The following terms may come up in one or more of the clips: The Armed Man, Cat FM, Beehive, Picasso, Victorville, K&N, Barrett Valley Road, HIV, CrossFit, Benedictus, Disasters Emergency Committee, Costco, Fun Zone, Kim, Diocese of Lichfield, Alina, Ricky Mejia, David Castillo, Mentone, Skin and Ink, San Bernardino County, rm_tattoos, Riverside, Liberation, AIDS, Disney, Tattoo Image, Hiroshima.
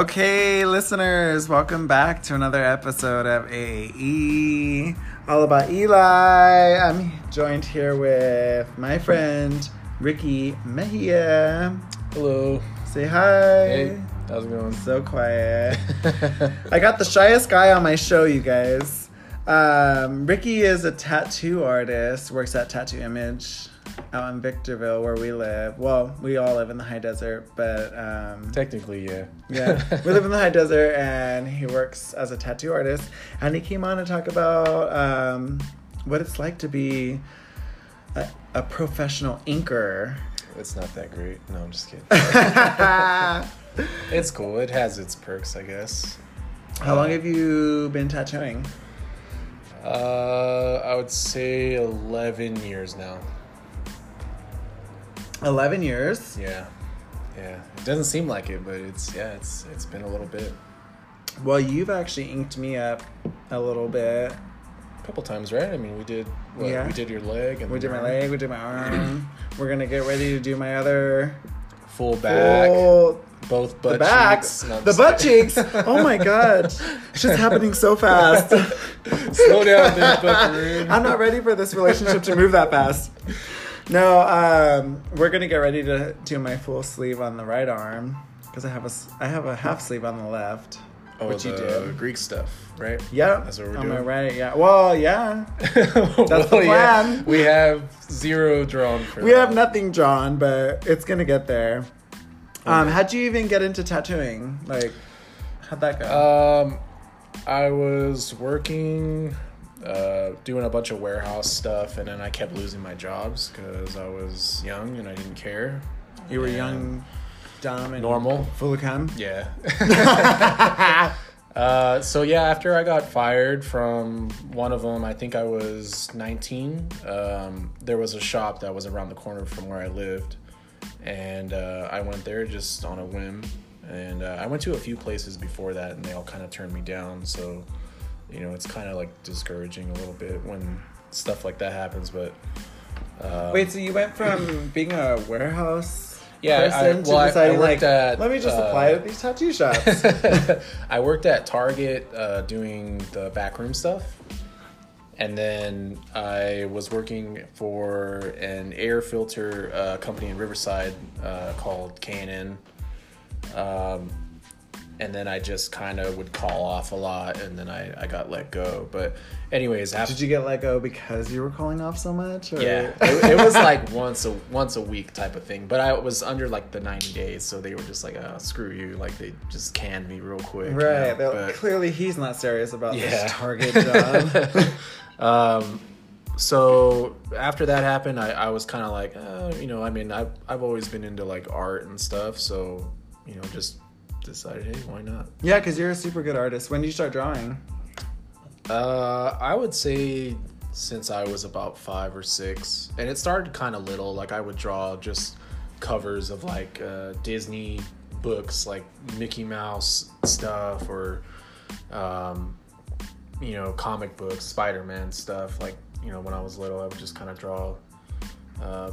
Okay, listeners, welcome back to another episode of AE, All About Eli. I'm joined here with my friend, Ricky Mejia. Hello. Say hi. Hey, how's it going? So quiet. I got the shyest guy on my show, you guys. Ricky is a tattoo artist, works at Tattoo Image out in Victorville, where we live. Well, we all live in the high desert, but technically, yeah. Yeah, we live in the high desert, and he works as a tattoo artist. And he came on to talk about what it's like to be a professional inker. It's not that great. No, I'm just kidding. It's cool. It has its perks, I guess. How long have you been tattooing? I would say 11 years now. 11 years? Yeah. It doesn't seem like it, but it's been a little bit. Well, you've actually inked me up a little bit. A couple times, right? I mean, we did your leg. And we did my leg, we did my arm. We're going to get ready to do my other... Full back. Both butt cheeks. The butt cheeks? Oh my God. Shit's happening so fast. Slow down, there, buckaroo. I'm not ready for this relationship to move that fast. No, we're going to get ready to do my full sleeve on the right arm because I have a half sleeve on the left. Oh, which you do. Greek stuff, right? Yep. That's what we're doing. On my right, yeah. Well, yeah. That's the plan. Yeah. We have zero drawn for We have nothing drawn, but it's going to get there. Okay. How'd you even get into tattooing? Like, how'd that go? I was working... doing a bunch of warehouse stuff, and then I kept losing my jobs because I was young and I didn't care. You were young, dumb, and normal, full of cum. Yeah. So yeah, after I got fired from one of them, I think I was 19. There was a shop that was around the corner from where I lived, and I went there just on a whim. And I went to a few places before that, and they all kind of turned me down. So. You know, it's kind of like discouraging a little bit when stuff like that happens, but... Wait, so you went from being a warehouse person to deciding, let me just apply at these tattoo shops. I worked at Target doing the backroom stuff, and then I was working for an air filter company in Riverside called K&N. And then I just kind of would call off a lot, and then I got let go. But anyways, did you get let go because you were calling off so much? Or? Yeah, it was like once a week type of thing. But I was under like the 90 days, so they were just like, oh, screw you. Like they just canned me real quick. Right. You know? But clearly he's not serious about this Target job. So after that happened, I was kind of like, you know, I mean, I've always been into like art and stuff. So, you know, just... decided, hey, why not? Yeah, because you're a super good artist. When did you start drawing? I would say since I was about 5 or 6, and it started kind of little. Like I would draw just covers of like Disney books, like Mickey Mouse stuff, or you know, comic books, Spider-Man stuff. Like, you know, when I was little, I would just kind of draw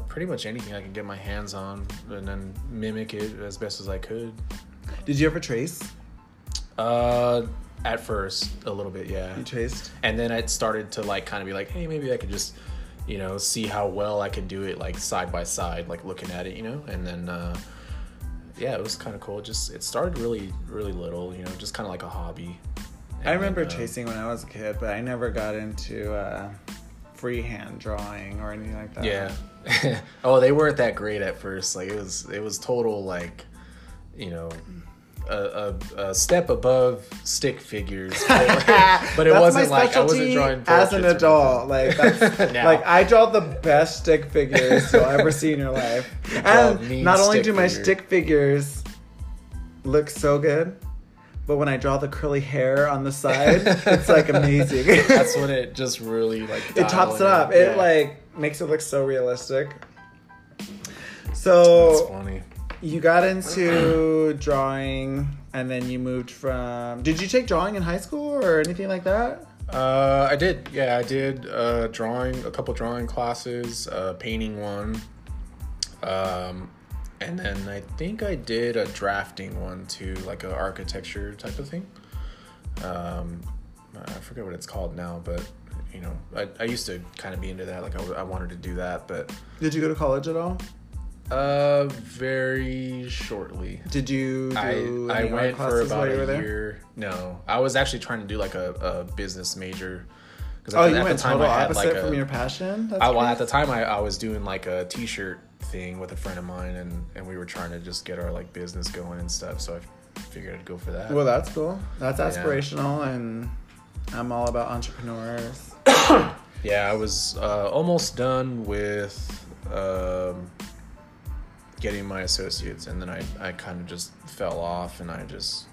pretty much anything I could get my hands on, and then mimic it as best as I could. Did you ever trace? At first, a little bit, yeah. You traced? And then I started to, like, kind of be like, hey, maybe I could just, you know, see how well I could do it, like, side by side, like, looking at it, you know? And then, yeah, it was kind of cool. Just, it started really, really little, you know, just kind of like a hobby. And I remember tracing when I was a kid, but I never got into freehand drawing or anything like that. Yeah. Oh, they weren't that great at first. Like, it was total, like... you know, a step above stick figures, but it wasn't like I wasn't drawing as an adult. Like, like I draw the best stick figures you'll ever see in your life, and not only do my stick figures look so good, but when I draw the curly hair on the side, it's like amazing. That's when it just really like it tops it up. It like makes it look so realistic. So that's funny. You got into drawing, and then you moved from... Did you take drawing in high school or anything like that? I did. Yeah, I did drawing, a couple drawing classes, painting one. And then I think I did a drafting one too, like an architecture type of thing. I forget what it's called now, but you know, I used to kind of be into that. Like I wanted to do that, but... Did you go to college at all? Very shortly. Did you do I went for about a year. No, I was actually trying to do like a business major. Oh, you went total opposite from your passion? Well, at the time I was doing like a t-shirt thing with a friend of mine, and we were trying to just get our like business going and stuff, so I figured I'd go for that. Well, that's cool. That's aspirational, and I'm all about entrepreneurs. Yeah, I was almost done with getting my associates, and then I kind of just fell off, and I just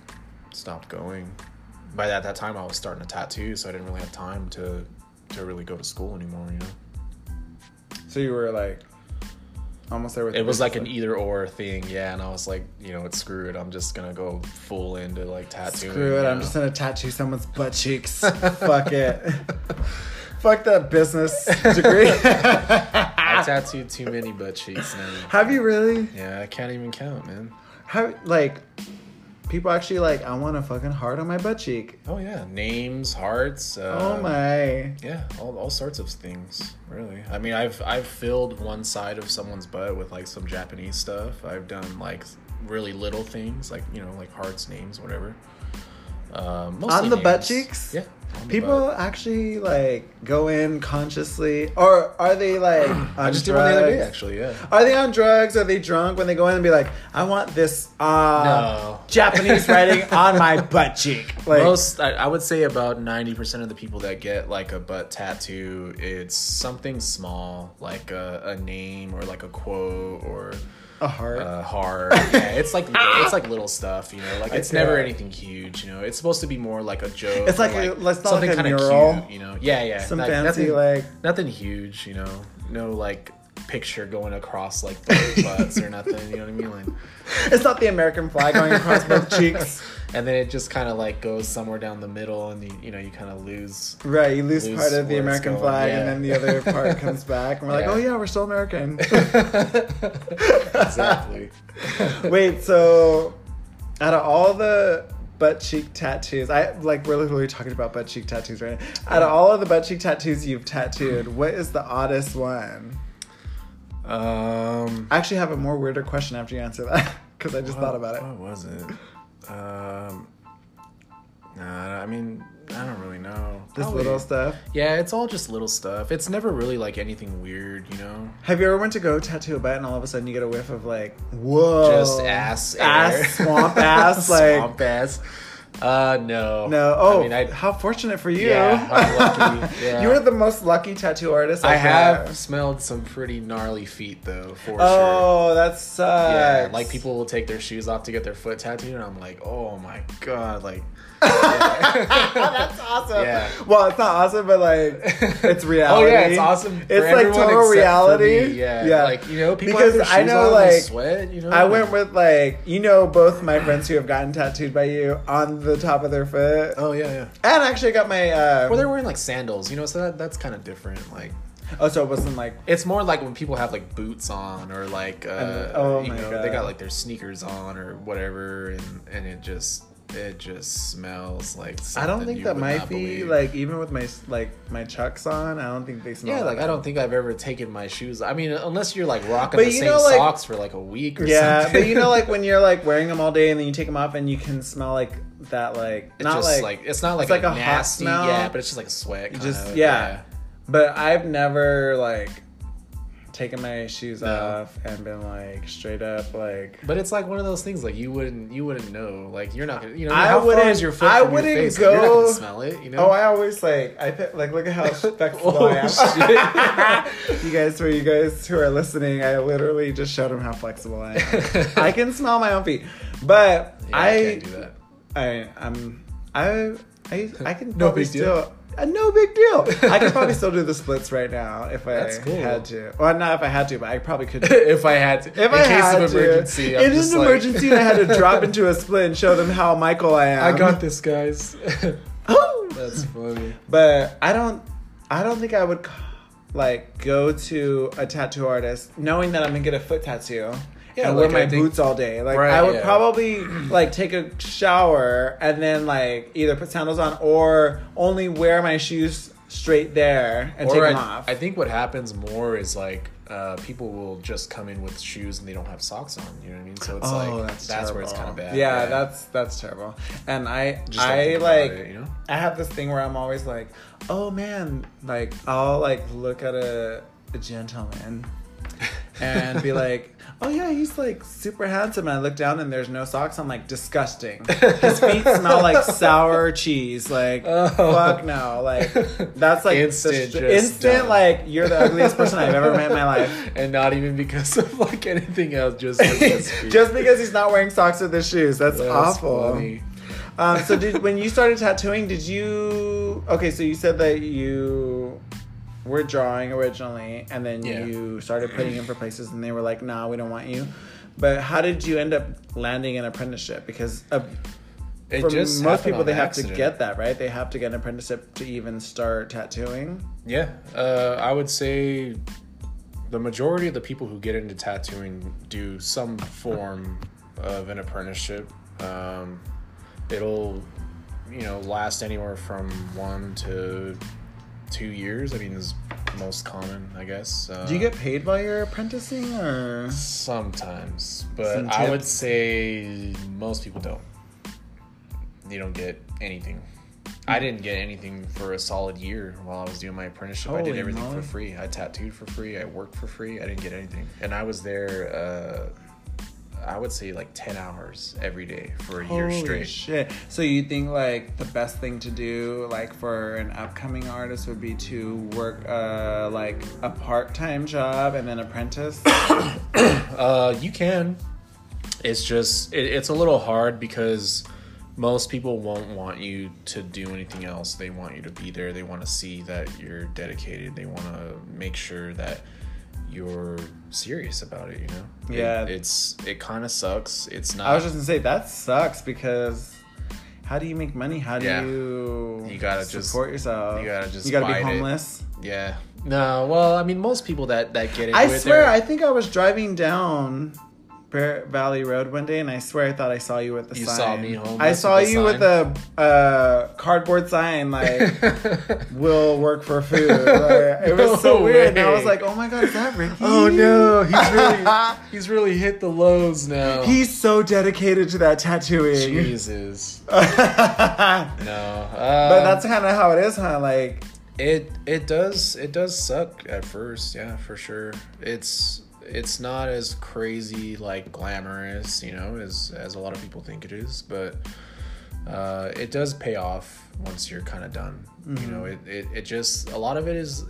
stopped going. By that time, I was starting to tattoo, so I didn't really have time to really go to school anymore, you know? So you were, like, almost there with... It was, like, an either-or thing, yeah, and I was like, you know, it's screw it. I'm just gonna go full into, like, tattooing. Screw it. I'm just gonna tattoo someone's butt cheeks. Fuck it. Fuck that business degree. I tattooed too many butt cheeks now. Have you really? Yeah, I can't even count, man. How, like... People actually like, I want a fucking heart on my butt cheek. Oh, yeah. Names, hearts. Oh, my. Yeah, all sorts of things, really. I mean, I've filled one side of someone's butt with, like, some Japanese stuff. I've done, like, really little things, like, you know, like hearts, names, whatever. Mostly on the names. Butt cheeks? Yeah. People actually, like, go in consciously. Or are they, like, on drugs? I just did one the other day, actually, yeah. Are they on drugs? Are they drunk when they go in and be like, I want this no. Japanese writing on my butt cheek? Like, most, I would say about 90% of the people that get, like, a butt tattoo, it's something small, like a name or, like, a quote or... A heart. Yeah, it's like little stuff, you know. Like it's never anything huge, you know. It's supposed to be more like a joke. It's like, let's not like a mural, cute, you know. Yeah, yeah. Some like, fancy nothing huge, you know. No like picture going across like both butts or nothing. You know what I mean? Like, it's not the American flag going across both cheeks. And then it just kind of like goes somewhere down the middle, and you know you kind of lose. Right, you lose part of the American flag, yeah. And then the other part comes back, and we're like, oh yeah, we're still American. Exactly. Wait, so out of all the butt cheek tattoos, we're literally talking about butt cheek tattoos right now. Out of all of the butt cheek tattoos you've tattooed, what is the oddest one? I actually have a more weirder question after you answer that, because I just thought about it. What was it? I mean, I don't really know. Just little stuff? Yeah, it's all just little stuff. It's never really, like, anything weird, you know? Have you ever went to go tattoo a butt and all of a sudden you get a whiff of, like, whoa. Just ass, swamp ass, like. Swamp ass. No. No. Oh, I mean, how fortunate for you. Yeah, how lucky. Yeah. You are the most lucky tattoo artist I have smelled some pretty gnarly feet, though, for sure. Oh, that sucks. Yeah, like, people will take their shoes off to get their foot tattooed, and I'm like, oh, my God, like... Yeah. That's awesome. Yeah. Well, it's not awesome, but, like, it's reality. Oh, yeah, it's awesome. It's, like, total reality. Yeah. Yeah, like, you know, people because have their shoes I know, on like, sweat, you know? I went with, like, you know, both my friends who have gotten tattooed by you on the top of their foot. Oh, yeah, yeah. And actually got my... Well, they're wearing, like, sandals, you know, so that's kind of different, like... Oh, so it wasn't like... It's more like when people have, like, boots on or, like, God. They got, like, their sneakers on or whatever, and it just... It just smells like something. I don't think that my feet, like, even with my chucks on, I don't think they smell. Yeah, like I don't think I've ever taken my shoes. I mean, unless you're like rocking the same socks for like a week or something. Yeah, but you know, like when you're like wearing them all day and then you take them off and you can smell like that, like it's not just like it's not like it's like a nasty hot smell. Yeah, but it's just like a sweat. Yeah, but I've never like. Taking my shoes off and been like straight up like, but it's like one of those things like you wouldn't know, like you're not gonna, you know, I how wouldn't far is your foot I wouldn't your face? Go you're not gonna smell it, you know. Oh, I always like look at how flexible I am. you guys who are listening, I literally just showed them how flexible I am. I can smell my own feet, but yeah, I can't do that. I can no big deal. No big deal. I could probably still do the splits right now if had to. Well, not if I had to, but I probably could. If I had to. If I had to. In case of emergency. It is an emergency and I had to drop into a split and show them how Michael I am. I got this, guys. Oh! That's funny. But I don't think I would, like, go to a tattoo artist knowing that I'm going to get a foot tattoo Yeah, and like wear my boots all day. Like right, I would probably like take a shower and then like either put sandals on or only wear my shoes straight there and take them off. I think what happens more is like people will just come in with shoes and they don't have socks on. You know what I mean? So it's that's where it's kind of bad. Yeah, that's terrible. And I like it, you know? I have this thing where I'm always like, oh man, like I'll like look at a gentleman and be like, oh yeah, he's like super handsome. And I look down and there's no socks. I'm like, disgusting. His feet smell like sour cheese. Like, fuck no. Like, that's like instant. Like, you're the ugliest person I've ever met in my life. And not even because of like anything else. Just just because he's not wearing socks or the shoes. That's awful. Funny. So when you started tattooing, did you? Okay, so you said that you were drawing originally, and then you started putting in for places, and they were like, "Nah, we don't want you." But how did you end up landing an apprenticeship? Because for most people, they have to get that right. They have to get an apprenticeship to even start tattooing. Yeah, I would say the majority of the people who get into tattooing do some form of an apprenticeship. It'll, last anywhere from 1 to 2 years. I mean, is most common, I guess. Do you get paid while you're apprenticing, or sometimes? But I would say most people don't. You don't get anything. I didn't get anything for a solid year while I was doing my apprenticeship. Holy I did everything for free. I tattooed for free. I worked for free. I didn't get anything, and I was there. I would say like 10 hours every day for a year straight. Holy shit. So you think like the best thing to do like for an upcoming artist would be to work like a part-time job and then apprentice? You can. It's just, it's a little hard because most people won't want you to do anything else. They want you to be there. They want to see that you're dedicated. They want to make sure that you're serious about it, Yeah. It kind of sucks. It's not. I was just gonna say that sucks because how do you make money? How do you gotta support yourself? You gotta just. You gotta be homeless. It. Yeah. No. Well, I mean, most people that get it. I swear, I think I was driving down Barrett Valley Road one day, and I swear I thought I saw you with the sign. You saw me homeless. I saw you with a cardboard sign like "We'll work for food." Like, it was so weird, and I was like, "Oh my god, is that Ricky?" Oh no, he's really hit the lows now. He's so dedicated to that tattooing. Jesus. No, but that's kind of how it is, huh? Like it does suck at first, yeah, for sure. It's not as crazy, like glamorous, as a lot of people think it is, but it does pay off once you're kind of done. Mm-hmm. It just, a lot of it is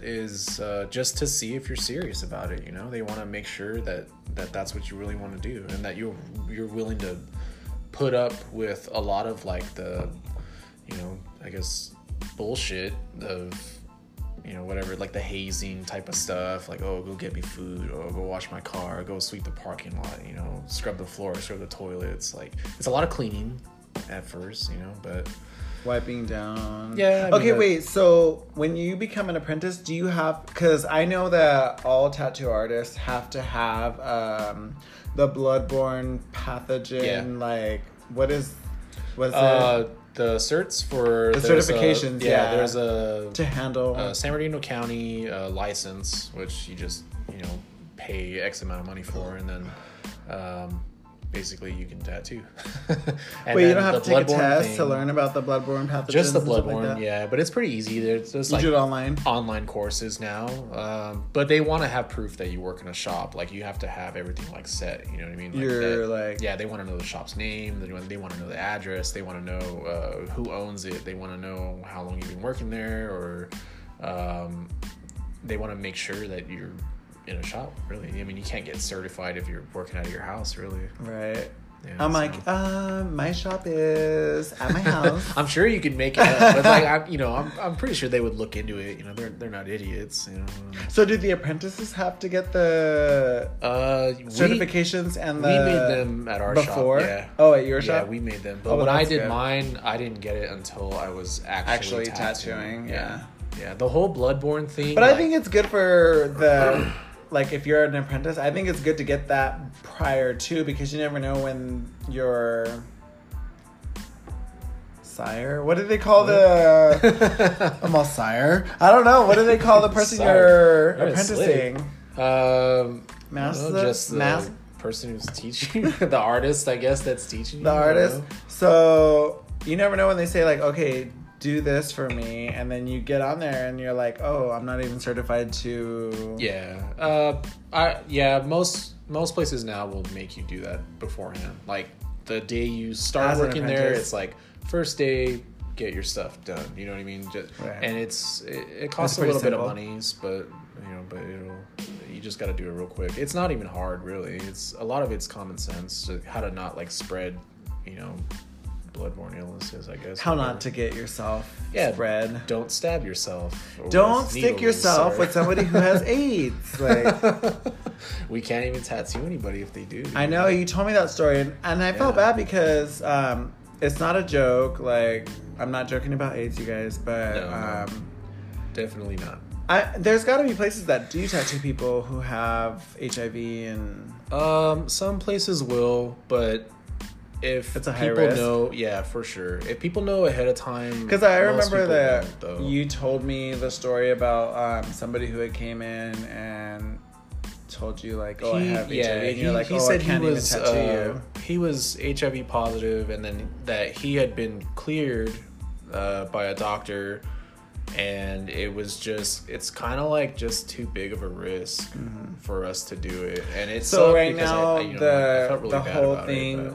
just to see if you're serious about it. They want to make sure that that's what you really want to do, and that you're willing to put up with a lot of like the, I guess bullshit of, whatever, like the hazing type of stuff, like, oh, go get me food, or go wash my car, go sweep the parking lot, scrub the floor, scrub the toilets. Like, it's a lot of cleaning at first, but wiping down. Yeah. Wait. So when you become an apprentice, do you have, because I know that all tattoo artists have to have the bloodborne pathogen, like, what is it? The certs for the certifications, there's a to handle a San Bernardino County license, which you just pay X amount of money for, and then basically you can tattoo. Wait, you don't have to take a test to learn about the bloodborne pathogens? Just the bloodborne, like but it's pretty easy. There's just like you do it online courses now, but they want to have proof that you work in a shop. Like you have to have everything like set. You know what I mean? Like they want to know the shop's name. They want to know the address. They want to know who owns it. They want to know how long you've been working there, or they want to make sure that you're in a shop, really. I mean, you can't get certified if you're working out of your house, really. Right. Yeah, I'm like, my shop is at my house. I'm sure you could make it up, but like, I'm pretty sure they would look into it. They're not idiots. So do the apprentices have to get the certifications and the? We made them at our shop. Yeah. Oh, at your shop. Yeah, we made them. But when I did mine, I didn't get it until I was actually tattooing. Yeah. The whole bloodborne thing. But I think it's good for the like if you're an apprentice, I think it's good to get that prior to, because you never know when your sire, what do they call the I'm all sire. I don't know. What do they call the person you're apprenticing? Master, just the person who's teaching, the artist, I guess, that's teaching. The artist. Know. So you never know when they say like, okay, do this for me, and then you get on there and you're like, oh, I'm not even certified to. Yeah. Most places now will make you do that beforehand. Like the day you start working there, it's like first day, get your stuff done. You know what I mean? Just, right. And it costs a little bit of monies, but you know, you just got to do it real quick. It's not even hard, really. It's a lot of it's common sense, to how to not like spread, you know, bloodborne illnesses, I guess. How not to get yourself spread. Don't stab yourself. Don't stick yourself with somebody who has AIDS. Like, we can't even tattoo anybody if they do. I know, you told me that story, and I felt bad because it's not a joke. Like, I'm not joking about AIDS, you guys, but definitely not. There's got to be places that do tattoo people who have HIV and some places will, but. If it's a high risk. Know, yeah, for sure. If people know ahead of time, because I remember that you told me the story about somebody who had came in and told you like, oh, I have HIV, and you're like, he said I can't even tattoo you. He was HIV positive, and then that he had been cleared by a doctor, and it was just, it's kind of like just too big of a risk for us to do it, and it's so right now the whole thing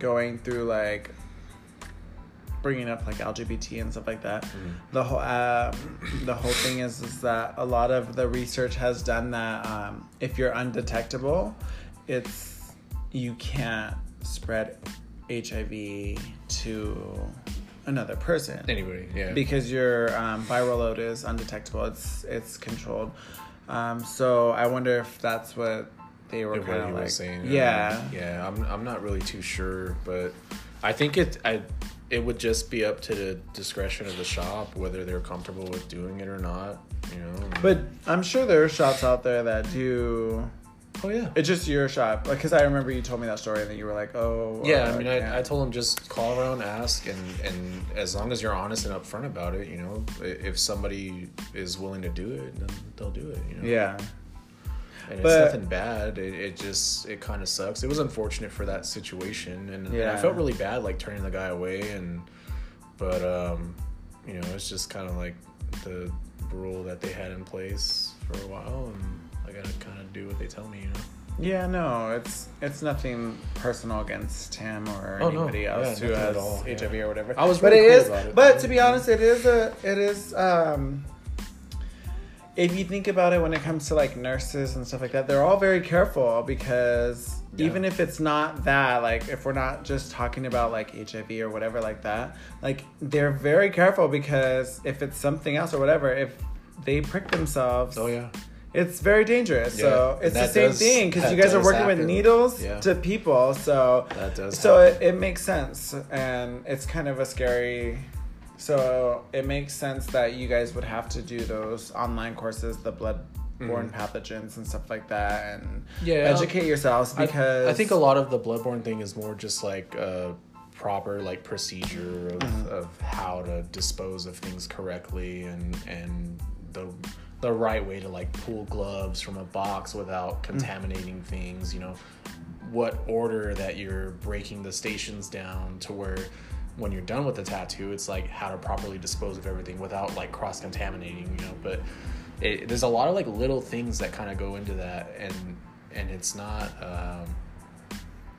going through like bringing up like LGBT and stuff like that. The whole thing is that a lot of the research has done that if you're undetectable, it's you can't spread HIV to another person, anybody, because your viral load is undetectable. It's controlled. So I wonder if that's what they were kind of like saying. I'm not really too sure, but I think it would just be up to the discretion of the shop whether they're comfortable with doing it or not, you know. But I'm sure there are shops out there that do. Oh yeah, it's just your shop, like, because I remember you told me that story and then you were like, oh yeah, I told him just call around, ask, and as long as you're honest and upfront about it, you know, if somebody is willing to do it, then they'll do it, you know. Yeah, and it's nothing bad. It just kind of sucks. It was unfortunate for that situation, and I felt really bad like turning the guy away, but you know, it's just kind of like the rule that they had in place for a while, and I gotta kind of do what they tell me, you know. Yeah, no, it's nothing personal against him or anybody else who has HIV or whatever. I was, really but it cool is. About it. But to be honest, it is. If you think about it, when it comes to like nurses and stuff like that, they're all very careful because even if it's not that, like if we're not just talking about like HIV or whatever like that, like they're very careful because if it's something else or whatever, if they prick themselves, it's very dangerous. Yeah. So it's the same thing because you guys are working with needles to people. So that does it makes sense, and it's kind of a scary. So it makes sense that you guys would have to do those online courses, the bloodborne pathogens and stuff like that, and educate yourselves, because I think a lot of the bloodborne thing is more just like proper like procedure of how to dispose of things correctly, and the right way to like pull gloves from a box without contaminating things, you know, what order that you're breaking the stations down to, where when you're done with the tattoo, it's like how to properly dispose of everything without like cross-contaminating, you know. But there's a lot of like little things that kind of go into that, and it's not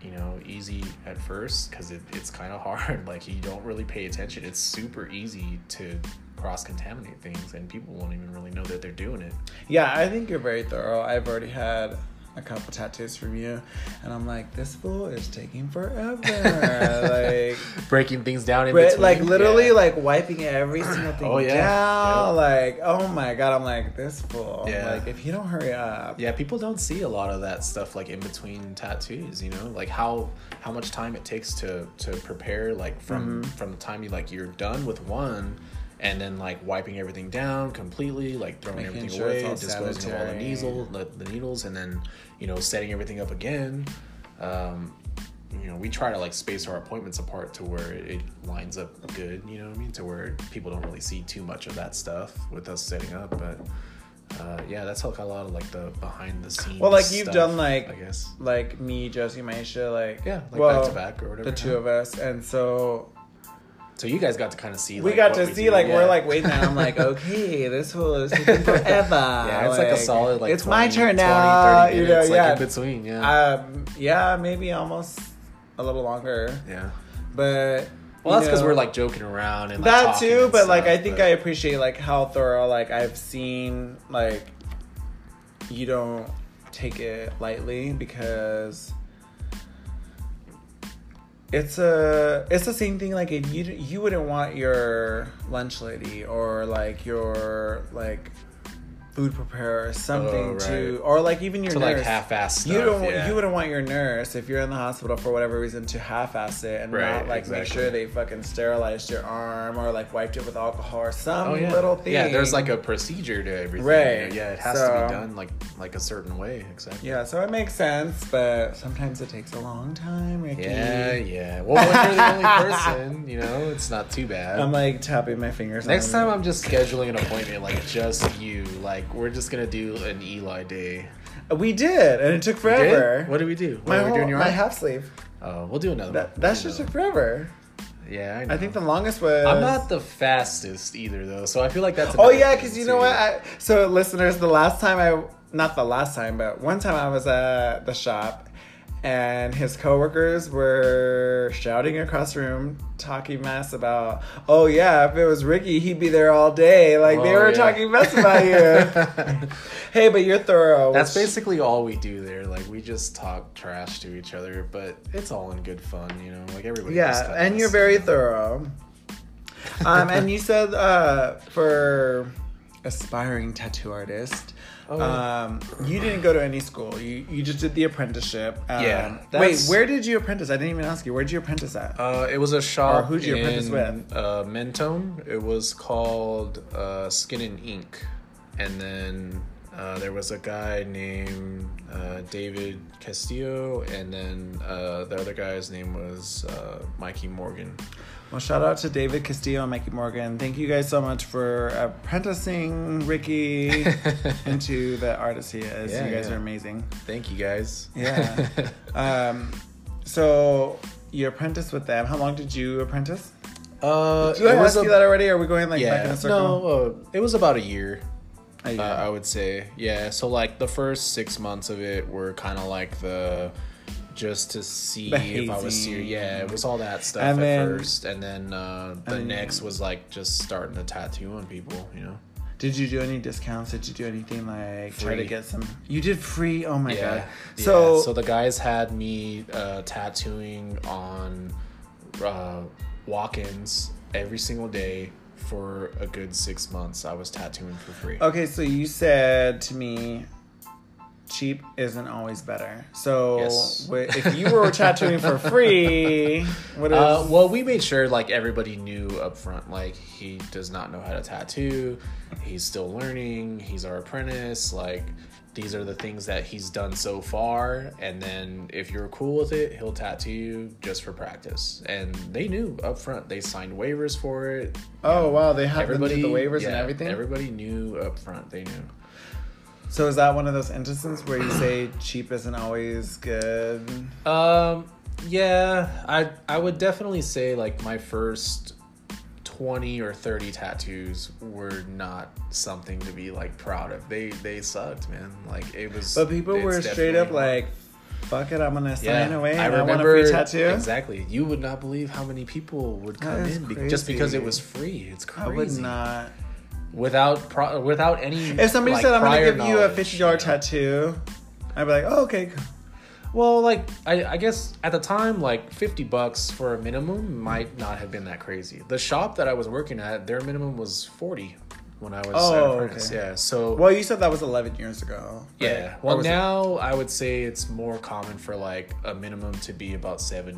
you know, easy at first, because it's kind of hard. Like, you don't really pay attention. It's super easy to cross-contaminate things, and people won't even really know that they're doing it. Yeah, I think you're very thorough. I've already had a couple tattoos from you, and I'm like, this fool is taking forever. Like, breaking things down in between. Like, literally, like, wiping every single thing down. Yeah. Like, oh my God, I'm like, this fool. Yeah. Like, if you don't hurry up. Yeah, people don't see a lot of that stuff, like, in between tattoos, you know? Like, how much time it takes to prepare, like, from the time you're done with one and then like wiping everything down completely, like throwing everything away, disposing of all the needles, and then, you know, setting everything up again. You know, we try to like space our appointments apart to where it lines up good, you know what I mean, to where people don't really see too much of that stuff with us setting up. But yeah, that's like a lot of like the behind the scenes. Well, like you've stuff, done like, I guess, like me, Josie, Maisha, like yeah, like well, back to back or whatever. The two of us, and so you guys got to kind of see. Like, we got to see like we're like waiting. And I'm like, okay, this whole is taking forever. Yeah, it's like a solid like it's 20, my turn now. 20, 30 minutes, you know, like in between, yeah, yeah, maybe almost a little longer. Yeah, but. Well, that's because we're like joking around and like, that too, but stuff, like I think I appreciate like how thorough like I've seen like you don't take it lightly because it's the same thing. Like if you wouldn't want your lunch lady or like your like food preparer or something to or like even your nurse, like half-ass stuff. You wouldn't want your nurse if you're in the hospital for whatever reason to half-ass it and not like make sure they fucking sterilized your arm or like wiped it with alcohol or some little thing. Yeah, there's like a procedure to everything. Right. You know? Yeah, it has to be done like a certain way. Exactly. Yeah, so it makes sense, but sometimes it takes a long time, Ricky. Yeah. Well, when you're the only person, you know, it's not too bad. I'm like tapping my fingers. Next time I'm just scheduling an appointment like just you, like. We're just going to do an Eli day. We did, and it took forever. What did we do? My half sleeve. Oh, we'll do another one. That shit took forever. Yeah, I know. I think the longest was... I'm not the fastest either, though, so I feel like that's... Oh, yeah, because you know what? So, listeners, the last time Not the last time, but one time I was at the shop, and his coworkers were shouting across the room, talking mess about, oh yeah, if it was Ricky, he'd be there all day. Like they were talking mess about you. Hey, but you're thorough. That's basically all we do there. Like we just talk trash to each other, but it's all in good fun, you know. Like everybody. Yeah, and you're very thorough. And you said for aspiring tattoo artist. You didn't go to any school. You just did the apprenticeship. Wait, where did you apprentice? I didn't even ask you. Where did you apprentice at? It was a shop. Or who did you apprentice with? Mentone. It was called Skin and Ink. And then there was a guy named David Castillo. And then the other guy's name was Mikey Morgan. Well, shout out to David Castillo and Mikey Morgan. Thank you guys so much for apprenticing Ricky into the artist he is. Yeah, you guys are amazing. Thank you guys. Yeah. So you apprenticed with them. How long did you apprentice? Did I ask you that already? Or are we going like back in a circle? No, it was about a year. I would say. Yeah. So like the first 6 months of it were kind of like the... just to see if I was serious. Yeah, it was all that stuff at first. And then next was like just starting to tattoo on people, you know? Did you do any discounts? Did you do anything like free? Try to get some? You did free? Oh my God. Yeah. So the guys had me tattooing on walk-ins every single day for a good 6 months. I was tattooing for free. Okay, so you said to me... cheap isn't always better. So if you were tattooing for free, what is... well, we made sure like everybody knew up front, like he does not know how to tattoo. He's still learning. He's our apprentice. Like these are the things that he's done so far. And then if you're cool with it, he'll tattoo you just for practice. And they knew up front. They signed waivers for it. Oh, wow. They had the waivers and everything? Everybody knew up front. They knew. So is that one of those instances where you say cheap isn't always good? Yeah, I would definitely say like my first 20 or 30 tattoos were not something to be like proud of. They sucked, man. Like it was. But people were straight up like, fuck it, I'm gonna sign away. And I want a free tattoo. Exactly. You would not believe how many people would come in just because it was free. It's crazy. I would not. Without any. If somebody said I'm gonna give you a $50 tattoo, I'd be like, oh, okay. Well, like I guess at the time, like $50 for a minimum might not have been that crazy. The shop that I was working at, their minimum was $40 when I was an apprentice. Okay. Yeah. So. Well, you said that was 11 years ago. Right? Yeah. Well, now I would say it's more common for like a minimum to be about $70,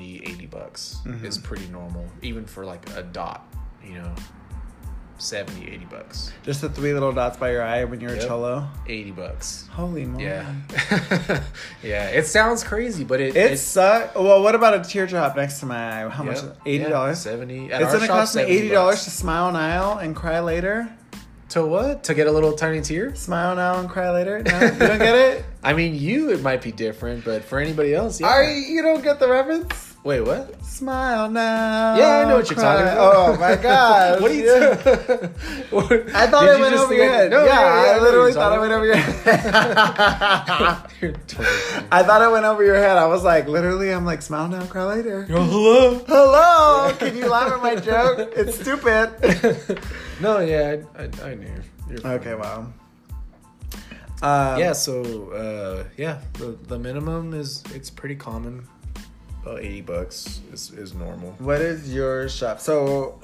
$80. Mm-hmm. It's pretty normal, even for like a dot, you know. $70, $80. Just the three little dots by your eye when you're a cholo? $80. Holy moly. Yeah. Yeah. It sounds crazy, but it sucks. Well, what about a teardrop next to my eye? How much? $80? 70. It's going to cost me $80 to smile an aisle and cry later. To what? To get a little tiny tear? Smile now and cry later? No? You don't get it? I mean, it might be different, but for anybody else, yeah. You don't get the reference? Wait, what? Smile now. Yeah, I know what you're talking about. Oh, my God. What are you doing? I thought I went over your head. No, I literally thought I went over your head. I thought I went over your head. I was like, literally, I'm like, smile now, cry later. Yo, hello. Hello. Yeah. Can you laugh at my joke? It's stupid. No, yeah, I knew. Okay, wow. The minimum is, it's pretty common. About $80 is normal. What is your shop? So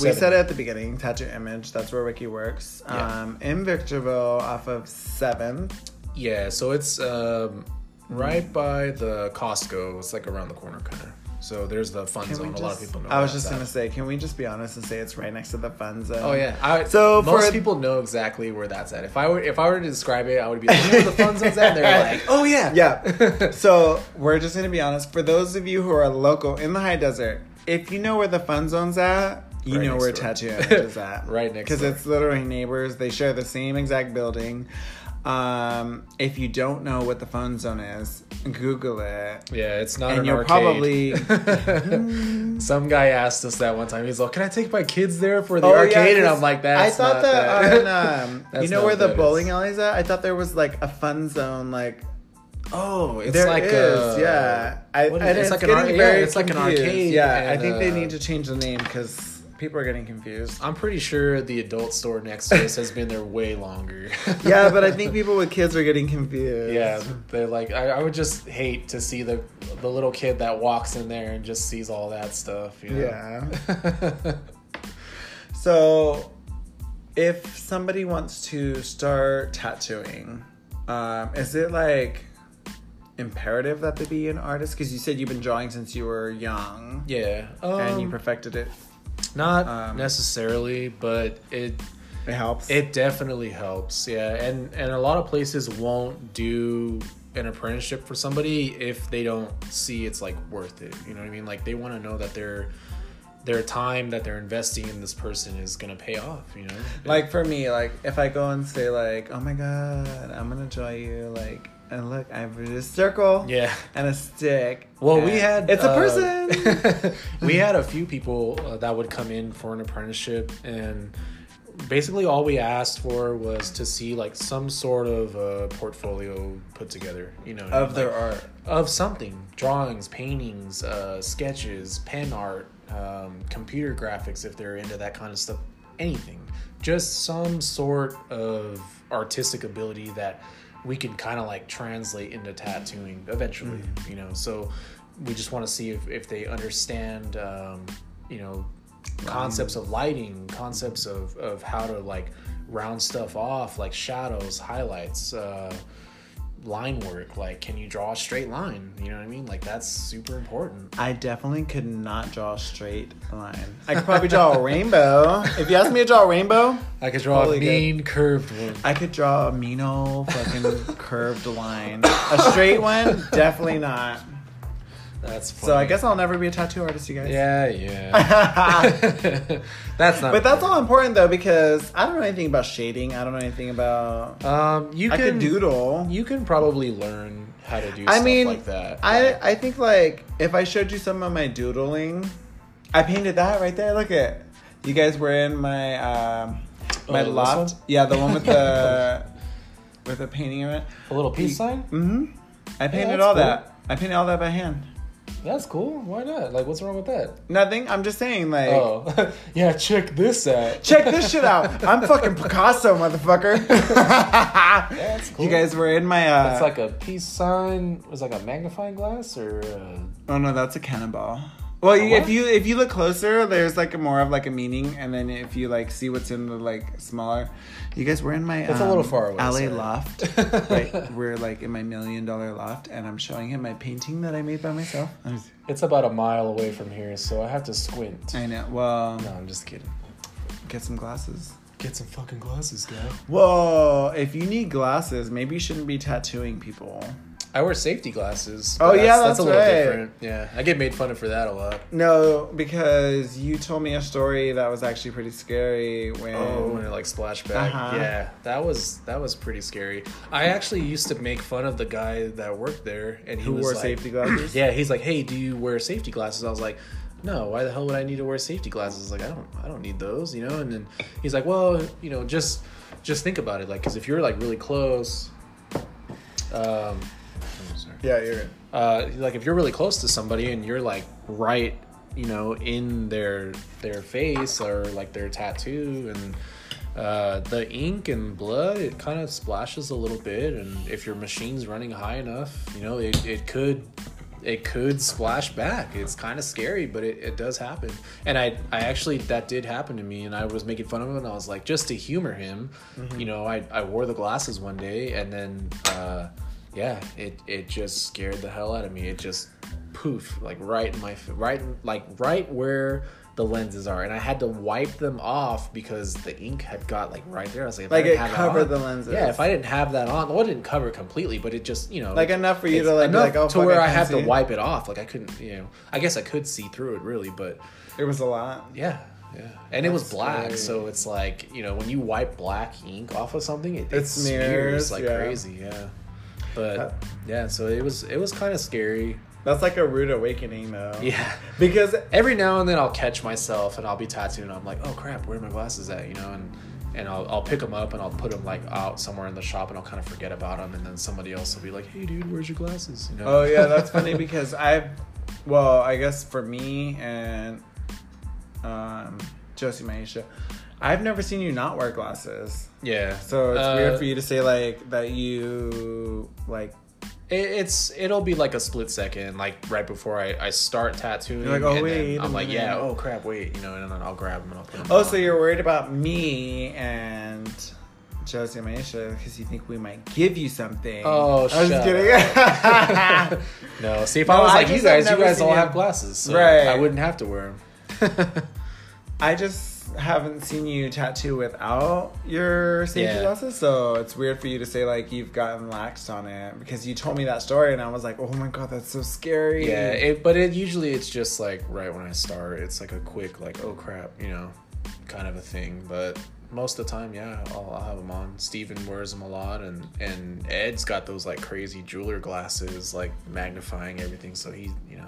we said it at the beginning, Tattoo Image. That's where Ricky works. Yeah. In Victorville, off of 7th. Yeah, so it's right by the Costco. It's like around the corner, kind of. So there's the Fun Zone. A lot of people know. I was just gonna say, can we just be honest and say it's right next to the Fun Zone? Oh yeah. Most people know exactly where that's at. If I were to describe it, I would be like, where the Fun Zone's at. And they're like, oh yeah. Yeah. So we're just gonna be honest. For those of you who are local in the high desert, if you know where the Fun Zone's at, you know where Tattoo Image is at. Right next door. Because it's literally neighbors. They share the same exact building. If you don't know what the Fun Zone is, Google it. Yeah, it's not an arcade. Probably some guy asked us that one time. He's like, "Can I take my kids there for the arcade?" Yeah, and I'm like, "That's not that." I thought that. You know where the bowling alley's at? I thought there was like a Fun Zone, like. Oh, it's there like is, a yeah. It's like an arcade. Yeah, and I think they need to change the name because. People are getting confused. I'm pretty sure the adult store next to us has been there way longer. Yeah, but I think people with kids are getting confused. Yeah, they're like, I would just hate to see the little kid that walks in there and just sees all that stuff. You know? Yeah. So, if somebody wants to start tattooing, is it like imperative that they be an artist? Because you said you've been drawing since you were young. Yeah. And you perfected it. Not necessarily, but it helps. It definitely helps, yeah. And a lot of places won't do an apprenticeship for somebody if they don't see it's like worth it. You know what I mean? Like they want to know that their time that they're investing in this person is gonna pay off. You know? Like for me, like if I go and say like, oh my God, I'm gonna draw you like. And look, I have a circle and a stick. Well, we had... It's a person! We had a few people that would come in for an apprenticeship. And basically all we asked for was to see, like, some sort of portfolio put together. You know, of their art. Of something. Drawings, paintings, sketches, pen art, computer graphics, if they're into that kind of stuff. Anything. Just some sort of artistic ability that... we can kind of like translate into tattooing eventually, you know? So we just want to see if they understand, you know, concepts of lighting, concepts of how to like round stuff off, like shadows, highlights, line work. Like, can you draw a straight line? You know what I mean? Like that's super important. I definitely could not draw a straight line. I could probably draw a rainbow. If you asked me to draw a rainbow, I could draw a mean curved one. I could draw a mean old fucking curved line. A straight one? Definitely not. That's funny. So I guess I'll never be a tattoo artist, you guys. Yeah. That's not. But that's all important though, because I don't know anything about shading. I don't know anything about. I can doodle. You can probably learn how to do. Like that. I think like if I showed you some of my doodling, I painted that right there. Look at you guys were in my my loft. Yeah, the one with the with a painting on it. A little peace sign. Mm-hmm. I painted all that. I painted all that by hand. That's cool. Why not? Like, what's wrong with that? Nothing. I'm just saying, like... Oh. Yeah, check this out. Check this shit out. I'm fucking Picasso, motherfucker. That's cool. You guys were in my... It's like a peace sign. It was like a magnifying glass or... Oh, no, that's a cannonball. Well, if you look closer, there's like more of like a meaning. And then if you like see what's in the like smaller... You guys were in my it's a little far away, LA loft. Right, we're like in my $1 million loft, and I'm showing him my painting that I made by myself. It's about a mile away from here, so I have to squint. I know. Well, no, I'm just kidding. Get some glasses. Get some fucking glasses, guy. Whoa, if you need glasses, maybe you shouldn't be tattooing people. I wear safety glasses. Oh, yeah, that's a little different. Yeah, I get made fun of for that a lot. No, because you told me a story that was actually pretty scary when... Oh, when it, like, splashed back. Uh-huh. Yeah, that was pretty scary. I actually used to make fun of the guy that worked there, and he wore safety glasses? Yeah, he's like, hey, do you wear safety glasses? I was like... No, why the hell would I need to wear safety glasses? Like, I don't need those, you know? And then he's like, well, you know, just think about it. Like, because if you're, like, really close, sorry. Yeah, you're good. Like, if you're really close to somebody and you're, like, right, you know, in their face or, like, their tattoo and... the ink and blood, it kind of splashes a little bit. And if your machine's running high enough, you know, it could splash back. It's kind of scary, but it does happen. And I actually, that did happen to me, and I was making fun of him, and I was like, just to humor him, mm-hmm. you know, I wore the glasses one day, and then, yeah, it just scared the hell out of me. It just poof, like right where the lenses are, and I had to wipe them off because the ink had got like right there. I was like, covered the lenses. Yeah, if I didn't have that on, well, it didn't cover completely, but it just, you know, like enough for you to like, enough to where I had to wipe it off. Like I couldn't, you know, I guess I could see through it really, but it was a lot. Yeah, yeah, and it was black, so it's like, you know, when you wipe black ink off of something, it smears like crazy. Yeah, but yeah, so it was kind of scary. That's like a rude awakening, though. Yeah. Because every now and then I'll catch myself and I'll be tattooed and I'm like, oh, crap, where are my glasses at? You know, and I'll pick them up and I'll put them, like, out somewhere in the shop and I'll kind of forget about them. And then somebody else will be like, hey, dude, where's your glasses? You know? Oh, yeah, that's funny because I guess for me and Josie Maisha, I've never seen you not wear glasses. Yeah. So it's weird for you to say, like, that you, like, it'll be like a split second, like right before I start tattooing. You're like, oh, and wait, I'm like, yeah, oh crap, wait, you know, and then I'll grab them and I'll put them on. So you're worried about me and Josie and Maisha because you think we might give you something. Oh, shut up. I was kidding. No, see, if I was like you guys all have glasses, so right. I wouldn't have to wear them. I just haven't seen you tattoo without your safety glasses, so it's weird for you to say like you've gotten laxed on it because you told me that story and I was like, oh my god, that's so scary. Yeah, but usually it's just like right when I start, it's like a quick like, oh crap, you know, kind of a thing. But most of the time, yeah, I'll have them on. Steven wears them a lot, and Ed's got those like crazy jeweler glasses, like magnifying everything, so he, you know,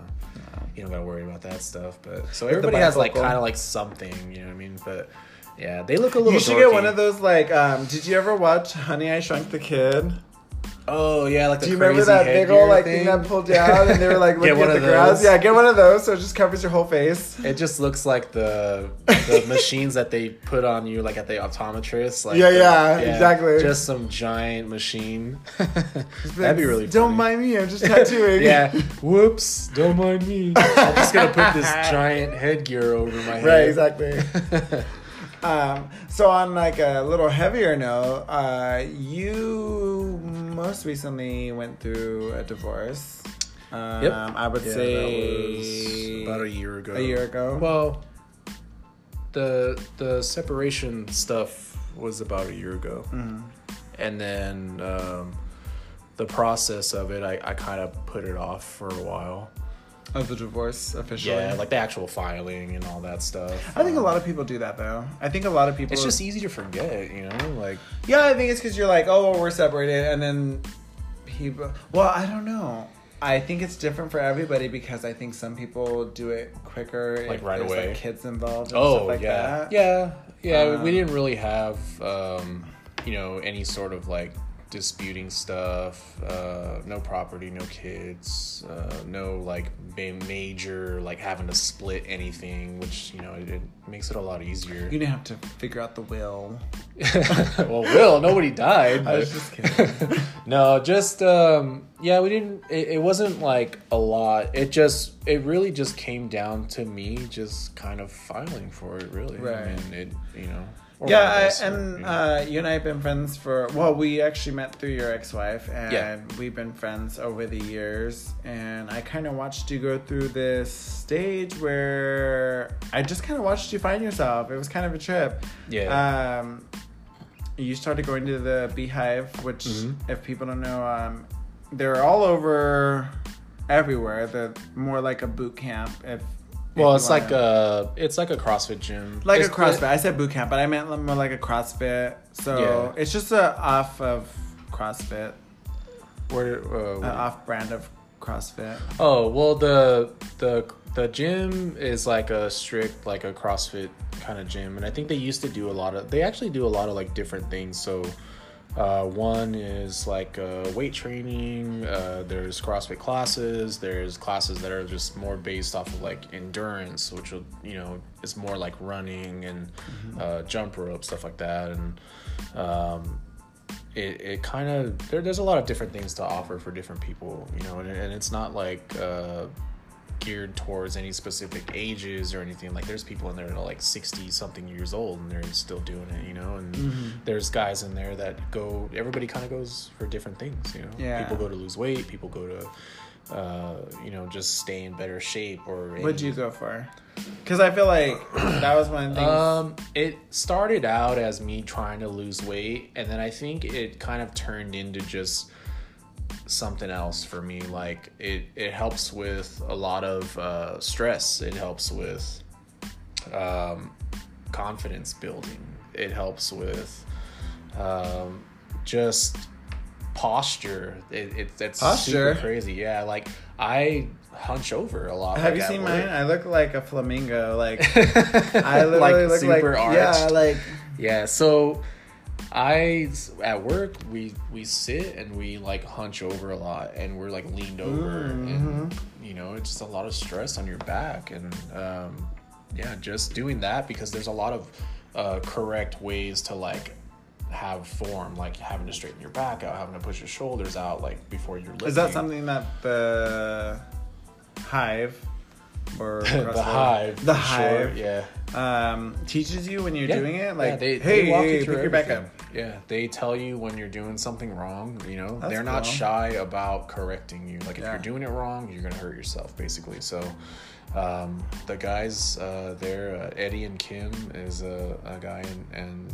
you don't gotta worry about that stuff. But so everybody has like kind of like something, you know what I mean? But yeah, they look a little. You should get one of those like. Did you ever watch Honey, I Shrunk the Kid? Oh yeah, like the. Do you remember that big old like thing that pulled down and they were like looking at the grounds? Yeah, get one of those so it just covers your whole face. It just looks like the machines that they put on you like at the optometrist. Like, yeah, exactly. Just some giant machine. That'd be really funny. Don't mind me, I'm just tattooing. Yeah, whoops, don't mind me. I'm just gonna put this giant headgear over my head. Right, exactly. So on like a little heavier note, you most recently went through a divorce. Yep. I would say that was about a year ago. Well, the separation stuff was about a year ago. Mm-hmm. And then the process of it, I kind of put it off for a while. Of the divorce officially. Yeah, like the actual filing and all that stuff. I think a lot of people do that though. I think a lot of people... It's just easy to forget, you know? Like... Yeah, I think it's because you're like, oh, well, we're separated. And then people... Well, I don't know. I think it's different for everybody because I think some people do it quicker. Like right away. There's like kids involved and stuff like that. Yeah. We didn't really have, you know, any sort of like... disputing stuff, no property, no kids, no like major like having to split anything, which, you know, it makes it a lot easier. You didn't have to figure out the will. Well, nobody died. I was just kidding. No, just we didn't. It wasn't like a lot. It really just came down to me just kind of filing for it, really. Right. I mean, it, you know. Yeah, you and I have been friends for, well, we actually met through your ex-wife, and we've been friends over the years, and I kind of watched you go through this stage where I just kind of watched you find yourself. It was kind of a trip. Yeah. You started going to the Beehive, which, if people don't know, they're all over everywhere. They're more like a boot camp, if... Well, it's like a CrossFit gym. Like it's a CrossFit. I said boot camp, but I meant more like a CrossFit. So it's just a off of CrossFit. An off brand of CrossFit. Oh, well, the gym is like a strict, like a CrossFit kind of gym, and I think they used to do a lot of like different things. So one is like weight training, there's CrossFit classes, there's classes that are just more based off of like endurance, which will, it's more like running and jump rope, stuff like that. And it kind of, there's a lot of different things to offer for different people, and it's not like geared towards any specific ages or anything. Like there's people in there that are like 60 something years old and they're still doing it, and there's guys in there that go, everybody kind of goes for different things, people go to lose weight, people go to just stay in better shape. Or what'd you go for? Because I feel like that was one of the things. It started out as me trying to lose weight, and then I think it kind of turned into just something else for me. Like it helps with a lot of stress, it helps with confidence building, it helps with just posture. That's posture. Super crazy. Yeah, like I hunch over a lot. Have you seen mine? I look like a flamingo, like I literally look super like arched. So I, at work, we sit and we like hunch over a lot, and we're like leaned over, and it's just a lot of stress on your back. And just doing that, because there's a lot of correct ways to like have form, like having to straighten your back out, having to push your shoulders out, like before you're lifting. Is that something that the Hive or the Hive teaches you when you're doing it? Like, they walk you through pick your back up. Yeah, they tell you when you're doing something wrong, That's they're not shy about correcting you. Like, if you're doing it wrong, you're going to hurt yourself, basically. So, the guys there, Eddie and Kim is a guy and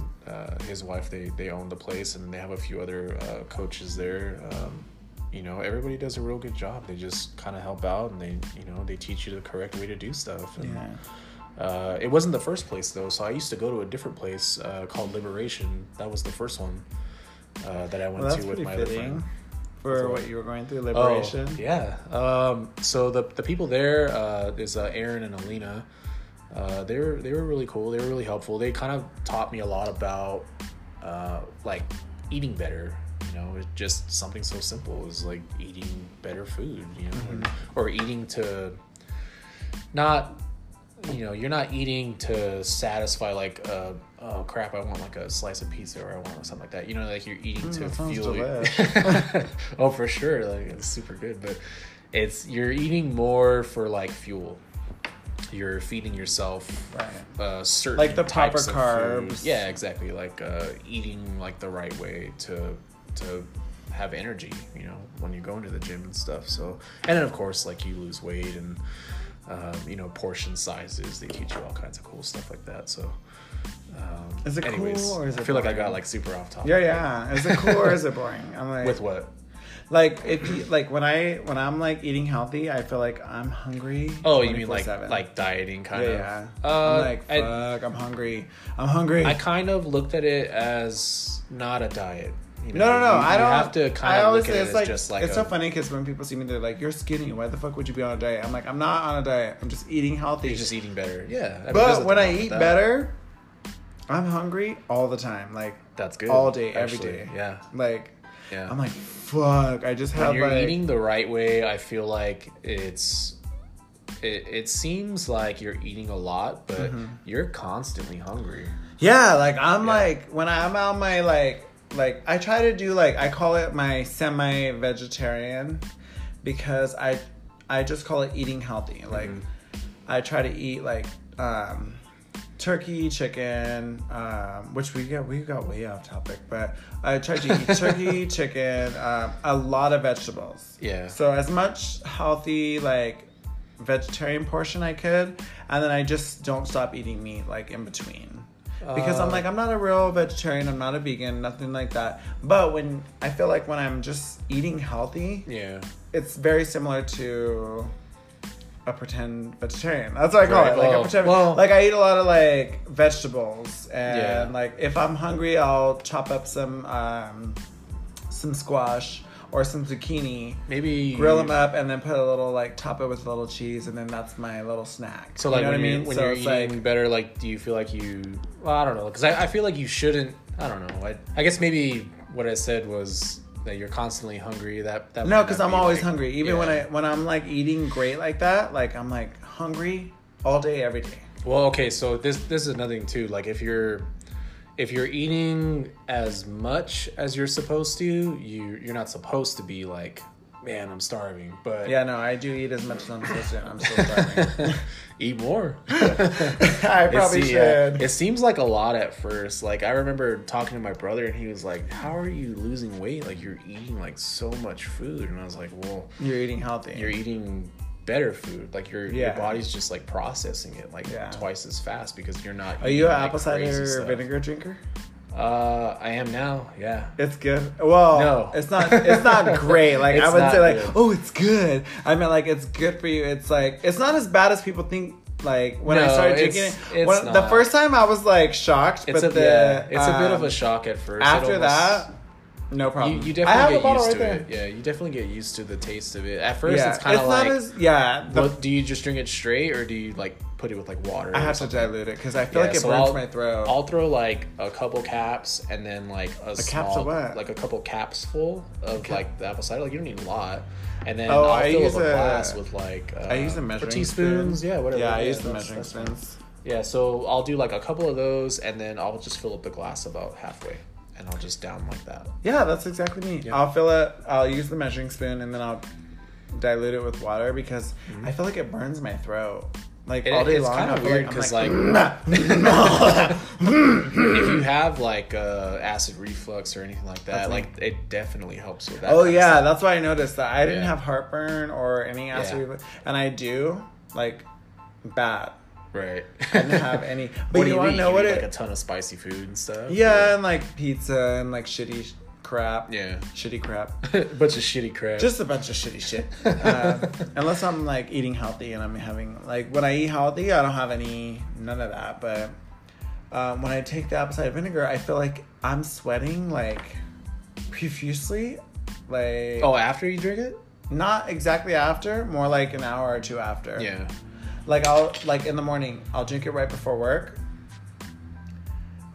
his wife, they own the place, and they have a few other coaches there. Everybody does a real good job. They just kind of help out, and they teach you the correct way to do stuff. And, it wasn't the first place though, so I used to go to a different place called Liberation. That was the first one that I went to with my other friend. For what you were going through, Liberation. Oh, yeah. So the people there is Aaron and Alina. They were really cool. They were really helpful. They kind of taught me a lot about like eating better. It's just something so simple as like eating better food. Or eating to not. You're not eating to satisfy like, oh crap, I want like a slice of pizza, or I want something like that. Like you're eating to fuel. Oh, for sure, like it's super good, but you're eating more for like fuel. You're feeding yourself certain like the proper carbs. Food. Yeah, exactly. Like eating like the right way to have energy. When you go into the gym and stuff. So, and then of course like you lose weight and. Portion sizes. They teach you all kinds of cool stuff like that. So, is it cool or is it? I feel boring? Like I got like super off topic. Yeah. Is it cool or is it boring? I'm like, with what? Like if when I'm like eating healthy, I feel like I'm hungry. Oh, you mean like dieting kind of? Yeah. I'm like fuck, I'm hungry. I'm hungry. I kind of looked at it as not a diet. No. I don't have to kind of look at it as like, just like. It's so funny because when people see me, they're like, "You're skinny. Why the fuck would you be on a diet?" I'm like, "I'm not on a diet. I'm just eating healthy. You're just eating better." Yeah. I mean, but when I eat better, I'm hungry all the time. Like that's good. All day, every day. Yeah. Like, yeah. I'm like, fuck. I just have. When you're eating the right way, I feel like it's. It seems like you're eating a lot, but you're constantly hungry. Yeah. Like I'm like when I'm on my like. Like, I try to do, like, I call it my semi-vegetarian because I just call it eating healthy. Like, I try to eat, like, turkey, chicken, which we got way off topic, but I tried to eat turkey, chicken, a lot of vegetables. Yeah. So as much healthy, like, vegetarian portion I could, and then I just don't stop eating meat, like, in between. Because I'm like, I'm not a real vegetarian, I'm not a vegan, nothing like that. But when I feel like when I'm just eating healthy, yeah, it's very similar to a pretend vegetarian. That's what I call it. Like a pretend, like I eat a lot of like vegetables, and like if I'm hungry, I'll chop up some squash or some zucchini, maybe grill them up, and then put a little, like, top it with a little cheese, and then that's my little snack. So, like, you know when, what I mean? When so you're eating like, better, like, do you feel like you... Well, I don't know. Because I feel like you shouldn't... I don't know. I guess maybe what I said was that you're constantly hungry. That no, because I'm always like, hungry. Even when I'm, like, eating great like that, like, I'm, like, hungry all day, every day. Well, okay, so this is another thing, too. Like, if you're eating as much as you're supposed to, you're not supposed to be like, man, I'm starving. But yeah, no, I do eat as much as I'm supposed to. I'm still starving. Eat more. I probably should. It seems like a lot at first. Like I remember talking to my brother, and he was like, "How are you losing weight? Like you're eating like so much food." And I was like, "Well, you're eating healthy. You're eating better food. Like your body's just like processing it like twice as fast because you're not." Are you an apple cider vinegar drinker? I am now. Yeah, it's good. Well, no, it's not great. Like I would say, like good. Oh, it's good. I mean, like it's good for you. It's like it's not as bad as people think. Like when I started drinking it, the first time I was like shocked. It's it's a bit of a shock at first. After that. No problem. You definitely get used to it. Yeah, you definitely get used to the taste of it. At first, it's kind of like... do you just drink it straight or do you, like, put it with, like, water? I have to dilute it because I feel like it burns my throat. I'll throw, like, a couple caps and then, like, a small... Caps of what? Like, a couple caps full of, like, the apple cider. Like, you don't need a lot. And then I'll fill up a glass with, like... I use the measuring teaspoons. Yeah, whatever. Yeah, I use the measuring spoons. Yeah, so I'll do, like, a couple of those and then I'll just fill up the glass about halfway. And I'll just down like that. Yeah, that's exactly me. Yeah. I'll fill it. I'll use the measuring spoon and then I'll dilute it with water because I feel like it burns my throat. Like all day long. It's kind of weird because like if you have like acid reflux or anything like that, like it definitely helps with that. Oh yeah, that's why I noticed that I didn't have heartburn or any acid reflux, and I do like bad. Right. I didn't have any. But what do you want to know what like a ton of spicy food and stuff? Yeah, or? And like pizza and like shitty crap. Yeah. Shitty crap. Bunch of shitty crap. Just a bunch of shitty shit. Unless I'm like eating healthy and I'm having like when I eat healthy, I don't have none of that. But when I take the apple cider vinegar, I feel like I'm sweating like profusely. Like oh, after you drink it? Not exactly after, more like an hour or two after. Yeah. Like I'll like in the morning, I'll drink it right before work,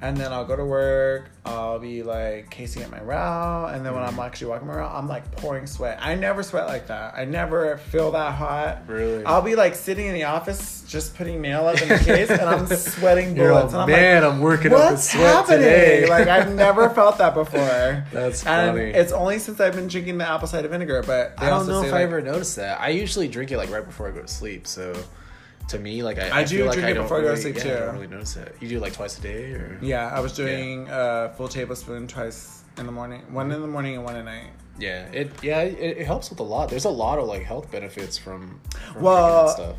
and then I'll go to work. I'll be like casing at my route, and then when I'm actually walking around, I'm like pouring sweat. I never sweat like that. I never feel that hot. Really? I'll be like sitting in the office, just putting mail up in the case, and I'm sweating bullets. Like, and man, I'm working up the sweat today. Like I've never felt that before. That's funny. And it's only since I've been drinking the apple cider vinegar, but I don't know if I ever noticed that. I usually drink it like right before I go to sleep, so. To me, like I do feel like drink it before I go to sleep too. I don't really notice it. You do like twice a day, or yeah, I was doing a full tablespoon twice in the morning, one in the morning and one at night. Yeah, it helps with a lot. There's a lot of like health benefits from that stuff.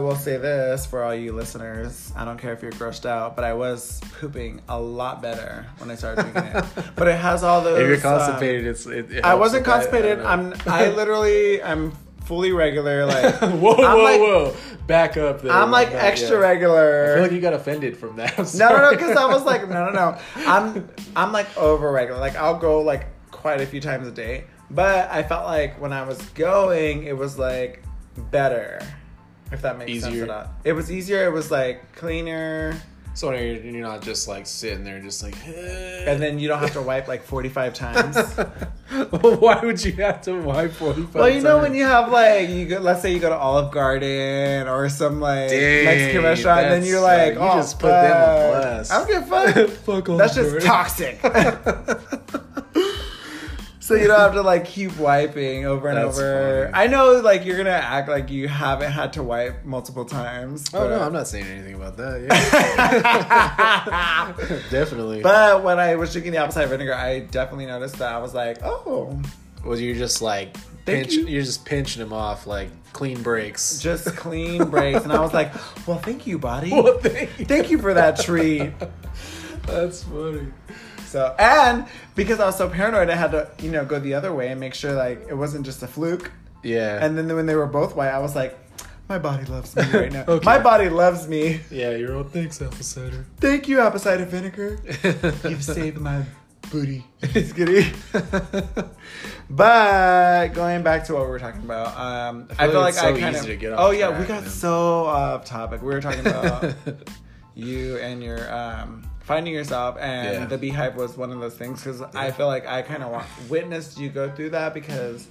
We'll say this for all you listeners: I don't care if you're grossed out, but I was pooping a lot better when I started drinking it. But it has all those. If you're constipated, it I wasn't constipated. I'm fully regular, like whoa, back up there. I'm like extra regular. I feel like you got offended from that. No, because I was like, no. I'm like over regular. Like I'll go like quite a few times a day, but I felt like when I was going, it was like better, if that makes sense at all. It was easier. It was like cleaner. So you're not just like sitting there just like and then you don't have to wipe like 45 times. Well, why would you have to wipe 45 times? Well, you know when you have like let's say you go to Olive Garden or some like Mexican restaurant and then you're like you just put them on blast. I don't give a fuck. Fuck Olive Garden. That's just toxic. So you don't have to like keep wiping over and over. Funny. I know like you're gonna act like you haven't had to wipe multiple times. But... Oh no, I'm not saying anything about that. Yeah. Definitely. But when I was drinking the apple cider vinegar, I definitely noticed that. I was like, oh. Well, you're just like, you're just pinching him off like clean breaks. Just clean breaks. And I was like, well, thank you, buddy. Well, thank you for that treat. That's funny. So, and because I was so paranoid, I had to, you know, go the other way and make sure like it wasn't just a fluke. Yeah. And then when they were both white, I was like, my body loves me right now. Okay. My body loves me. Yeah, your own thanks, apple cider. Thank you, apple cider vinegar. You've saved my booty. It's good. But going back to what we were talking about, I feel like we got so off topic. We were talking about you and your finding yourself, and the Beehive was one of those things because I feel like I kind of witnessed you go through that because,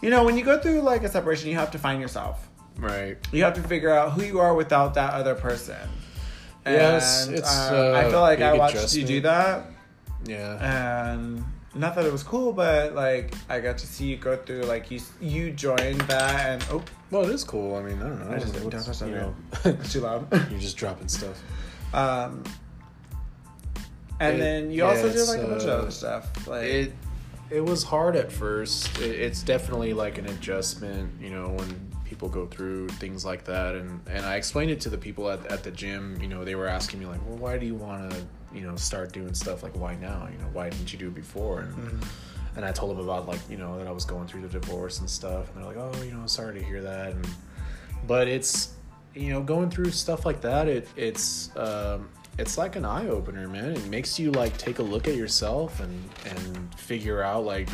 you know, when you go through like a separation, you have to find yourself. Right. You have to figure out who you are without that other person. Yes, and, I feel like I watched you do that. Yeah. And not that it was cool, but like I got to see you go through like you joined that and well, it is cool. I mean, I don't know. I just don't touch that. You know, it's too loud. You're just dropping stuff. And then you also did like a bunch of other stuff. Like it was hard at first. It's definitely like an adjustment, you know, when people go through things like that, and I explained it to the people at the gym. You know, they were asking me like, well, why do you want to, you know, start doing stuff? Like, why now? You know, why didn't you do it before? And and I told them about like, you know, that I was going through the divorce and stuff, and they're like, oh, you know, sorry to hear that. And but it's, you know, going through stuff like that, it's like an eye opener, man. It makes you like take a look at yourself and figure out like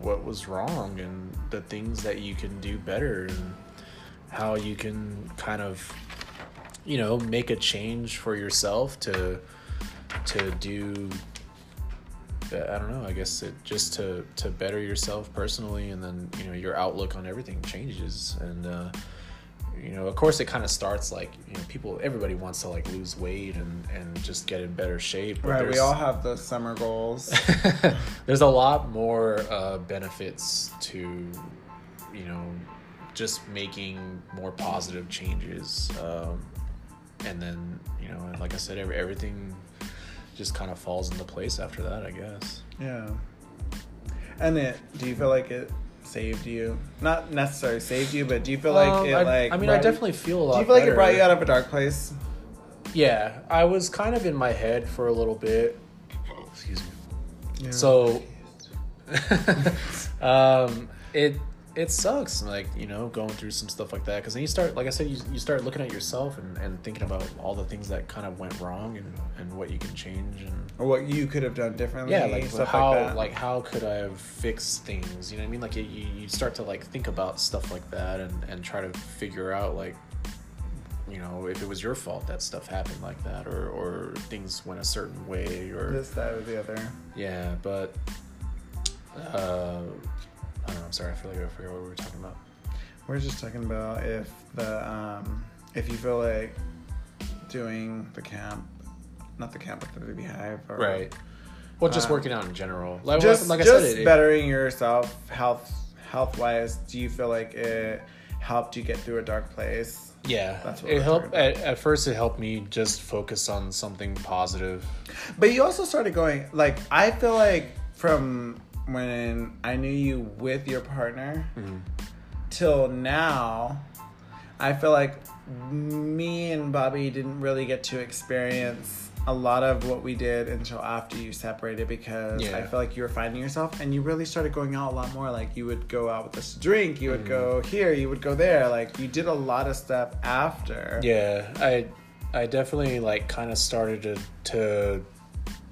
what was wrong and the things that you can do better and how you can kind of, you know, make a change for yourself to do, I don't know, I guess it just to better yourself personally. And then, you know, your outlook on everything changes. And, you know, of course it kind of starts like, you know, everybody wants to like lose weight and just get in better shape. But right. We all have those summer goals. There's a lot more benefits to, you know, just making more positive changes. And then, you know, like I said, everything just kind of falls into place after that, I guess. Yeah. And do you feel like it saved you? Not necessarily saved you, but do you feel like it like... I mean, I definitely feel a lot better. Do you feel like it brought you out of a dark place? Yeah. I was kind of in my head for a little bit. Excuse me. Yeah. So, it sucks, like, you know, going through some stuff like that. Because then you start, like I said, you start looking at yourself and thinking about all the things that kind of went wrong and what you can change. Or what you could have done differently. Yeah, like stuff how, like that. Like, how could I have fixed things? You know what I mean? Like, you start to, like, think about stuff like that and try to figure out, like, you know, if it was your fault that stuff happened like that or things went a certain way or... This, that, or the other. Yeah, but... I don't know, I'm sorry, I feel like I forgot what we were talking about. We're just talking about if the if you feel like doing the camp, not the camp, but the Beehive. Or, right. Well, just working out in general. Like, just, like I said, just bettering yourself health-wise, do you feel like it helped you get through a dark place? Yeah, that's what it helped. At first, it helped me just focus on something positive. But you also started going, like, I feel like from... when I knew you with your partner till now, I feel like me and Bobby didn't really get to experience a lot of what we did until after you separated because I feel like you were finding yourself and you really started going out a lot more. Like, you would go out with us to drink, you would go here, you would go there. Like, you did a lot of stuff after. Yeah, I definitely, like, kind of started to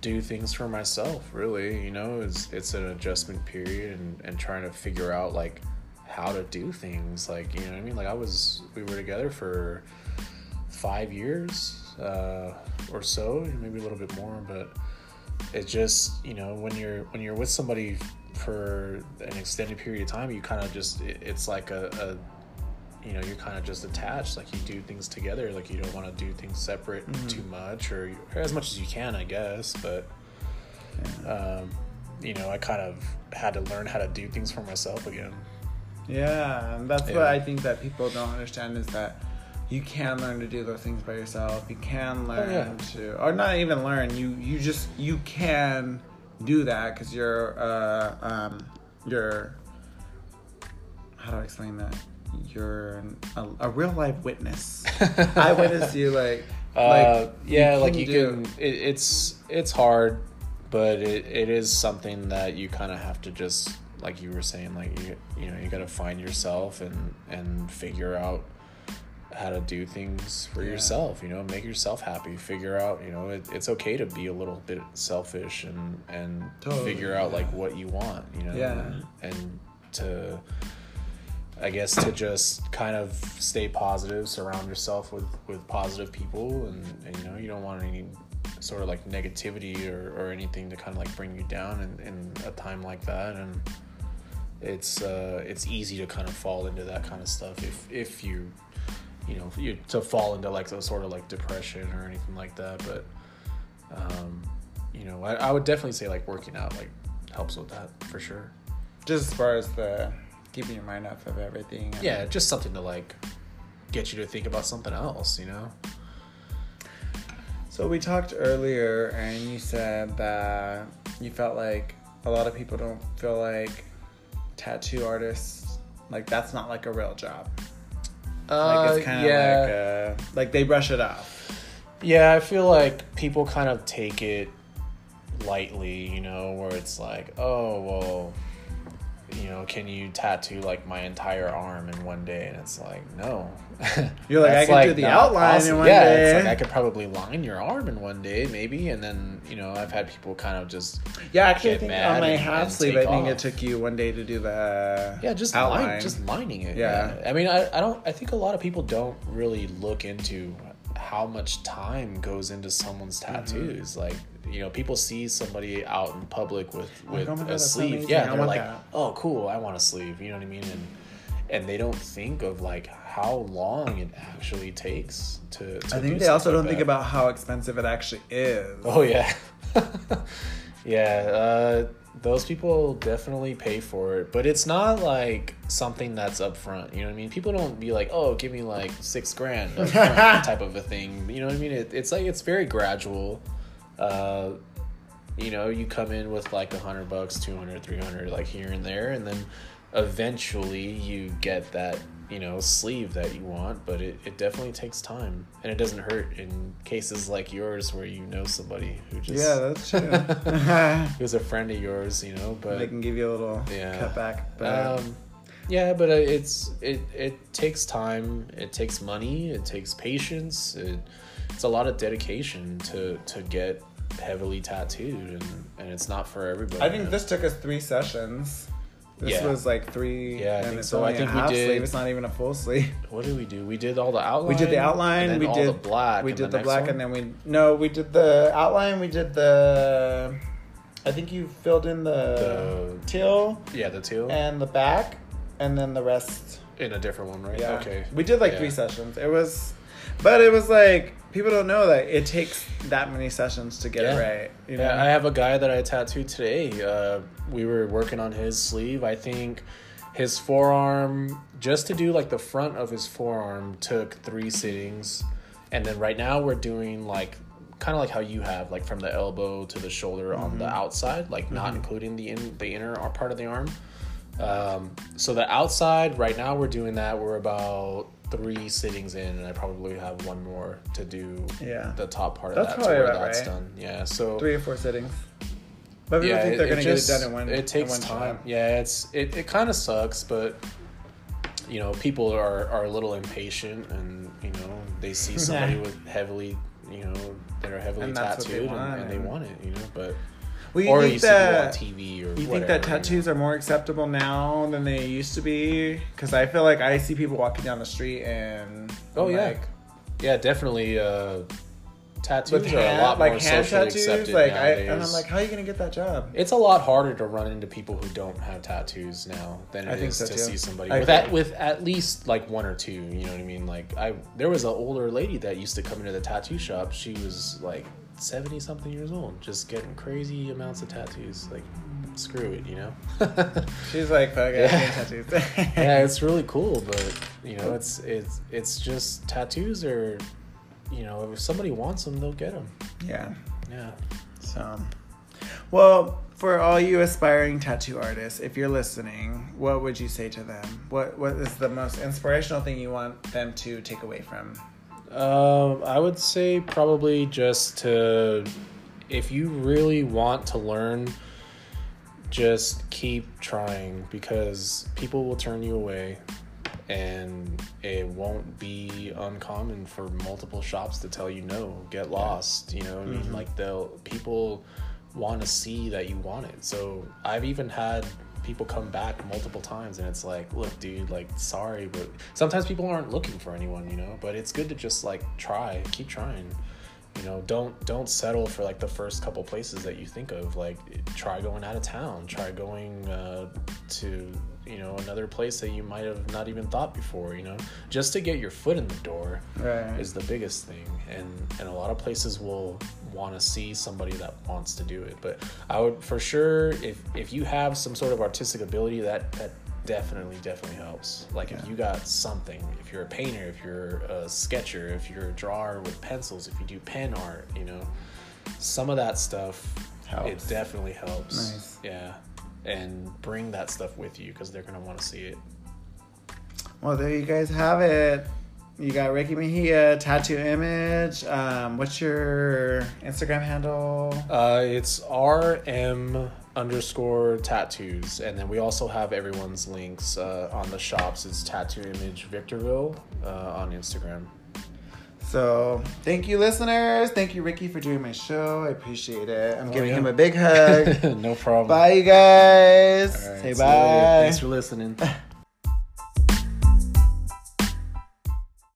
do things for myself, really. You know, it's an adjustment period and trying to figure out like how to do things, like, you know what I mean? Like, we were together for 5 years or so, maybe a little bit more, but it just, you know, when you're with somebody for an extended period of time, you kind of just it's like a you know, you're kind of just attached. Like, you do things together. Like, you don't want to do things separate too much, or as much as you can, I guess. But you know, I kind of had to learn how to do things for myself again. Yeah, and that's what I think that people don't understand is that you can learn to do those things by yourself. You can learn to, or not even learn. You can do that because you're, how do I explain that? You're a real life witness. I witnessed you it's hard, but it is something that you kind of have to just, like you were saying, like, you know, you got to find yourself and figure out how to do things for yourself, you know, make yourself happy, figure out, you know, it's okay to be a little bit selfish and totally, figure out like what you want, you know, and to, I guess, to just kind of stay positive, surround yourself with positive people and, you know, you don't want any sort of like negativity or anything to kind of like bring you down in a time like that. And it's easy to kind of fall into that kind of stuff if you, you know, you to fall into like those sort of like depression or anything like that. But, you know, I would definitely say like working out like helps with that for sure. Just as far as the keeping your mind off of everything. Yeah, just something to like get you to think about something else, you know? So we talked earlier and you said that you felt like a lot of people don't feel like tattoo artists, like that's not like a real job. Like it's kind of like they brush it off. Yeah, I feel like people kind of take it lightly, you know, where it's like, oh, well, you know, can you tattoo like my entire arm in one day? And it's like, no. You're like, I can like do the outline in one day. It's like I could probably line your arm in one day, maybe. And then, you know, I've had people kind of just get mad. On my half sleeve, I think it took you one day to do the outline. Just lining it. Yeah. I mean, I think a lot of people don't really look into how much time goes into someone's tattoos. Mm-hmm. Like, you know, people see somebody out in public with a sleeve. Yeah, and they're like, oh, cool, I want a sleeve. You know what I mean? And they don't think of, like, how long it actually takes to do something. I think they also don't think about how expensive it actually is. Oh, yeah. Those people definitely pay for it. But it's not, like, something that's up front. You know what I mean? People don't be like, oh, give me, like, $6,000 up front type of a thing. You know what I mean? It's like, it's very gradual. You know, you come in with like $100, $200, $300, like here and there, and then eventually you get that, you know, sleeve that you want, but it definitely takes time, and it doesn't hurt in cases like yours where you know somebody who just that's true. Who's a friend of yours, you know, but they can give you a little cutback. But but it takes time, it takes money, it takes patience. It's a lot of dedication to get heavily tattooed, and it's not for everybody. I think this took us 3 sessions. This was like 3. Yeah, and I think it's so. I think we did. Sleeve. It's not even a full sleeve. What did we do? We did all the outline. We did the outline. And then all the black. We did the black, and then we did the outline. We did the. I think you filled in the teal. Yeah, the teal and the back, and then the rest in a different one, right? Yeah. Okay. We did like 3 sessions. It was like. People don't know that it takes that many sessions to get it right. You know? Yeah, I have a guy that I tattooed today. We were working on his sleeve. I think his forearm, just to do like the front of his forearm, took 3 sittings. And then right now we're doing like kind of like how you have, like from the elbow to the shoulder on the outside, like not including the inner part of the arm. So the outside, right now we're doing that. We're about 3 sittings in, and I probably have one more to do the top part of that to where that's done. Yeah, so 3 or 4 sittings. But we don't think they're going to get it done in one. It takes time. Yeah, it kind of sucks, but you know, people are a little impatient, and you know, they see somebody with heavily, you know, that are heavily tattooed, and they want it, you know, but. Well, or you see that, on TV or you whatever, think that tattoos are more acceptable now than they used to be? Because I feel like I see people walking down the street and... Oh, yeah. Like, yeah, definitely. Tattoos are a lot more socially accepted nowadays. And I'm like, how are you going to get that job? It's a lot harder to run into people who don't have tattoos now than it is to see somebody with at least like 1 or 2. You know what I mean? Like, there was an older lady that used to come into the tattoo shop. She was like... 70 something years old, just getting crazy amounts of tattoos. Like, screw it, you know? She's like, fuck it, I hate tattoos. Yeah, it's really cool, but, you know, it's just tattoos are, you know, if somebody wants them, they'll get them. Yeah. Yeah. So, well, for all you aspiring tattoo artists, if you're listening, what would you say to them? What is the most inspirational thing you want them to take away from? I would say probably just to, if you really want to learn, just keep trying, because people will turn you away, and it won't be uncommon for multiple shops to tell you no, get lost, you know what I mean? Mm-hmm. Like, people want to see that you want it. So I've even had people come back multiple times, and it's like, look, dude, like, sorry, but sometimes people aren't looking for anyone, you know? But it's good to just, like, try, keep trying. You know, don't settle for, like, the first couple places that you think of. Like, try going out of town, try going to, you know, another place that you might have not even thought before, you know, just to get your foot in the door, right, is the biggest thing. And a lot of places will want to see somebody that wants to do it. But I would, for sure, if you have some sort of artistic ability, that definitely helps. Like, yeah, if you got something, if you're a painter, if you're a sketcher, if you're a drawer with pencils, if you do pen art, you know, some of that stuff helps. It definitely helps. Nice. Yeah. And bring that stuff with you, because they're going to want to see it. Well, there you guys have it. You got Ricky Mejia, Tattoo Image. What's your Instagram handle? It's rm_tattoos. And then we also have everyone's links on the shops. It's Tattoo Image Victorville on Instagram. So thank you, listeners. Thank you, Ricky, for doing my show. I appreciate it. I'm giving him a big hug. No problem. Bye, you guys. All right, say bye. Thanks for listening.